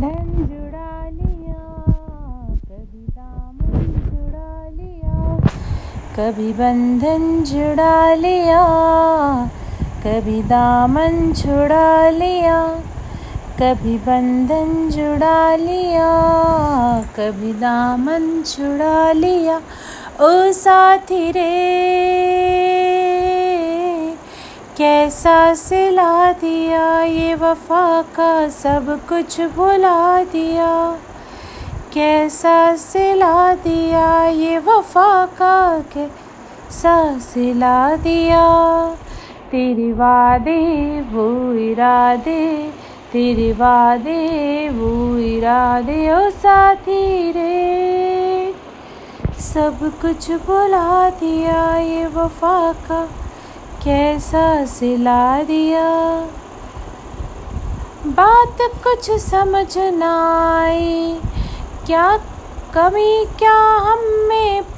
बंधन जुड़ा लिया, कभी दामन जुड़ा लिया, कभी बंधन जुड़ा लिया, कभी दामन जुड़ा लिया, कभी बंधन जुड़ा लिया, कभी दामन जुड़ा लिया। ओ साथी रे, कैसा सिला दिया ये वफा का सब कुछ भुला दिया, कैसा सिला दिया ये वफा का कैसा सिला दिया। तेरे वादे वो इरादे, तेरे वादे वो इरादे, ओ साथी रे सब कुछ भुला दिया ये वफा का कैसा सिला दिया। बात कुछ समझ ना आई, क्या कमी क्या हम में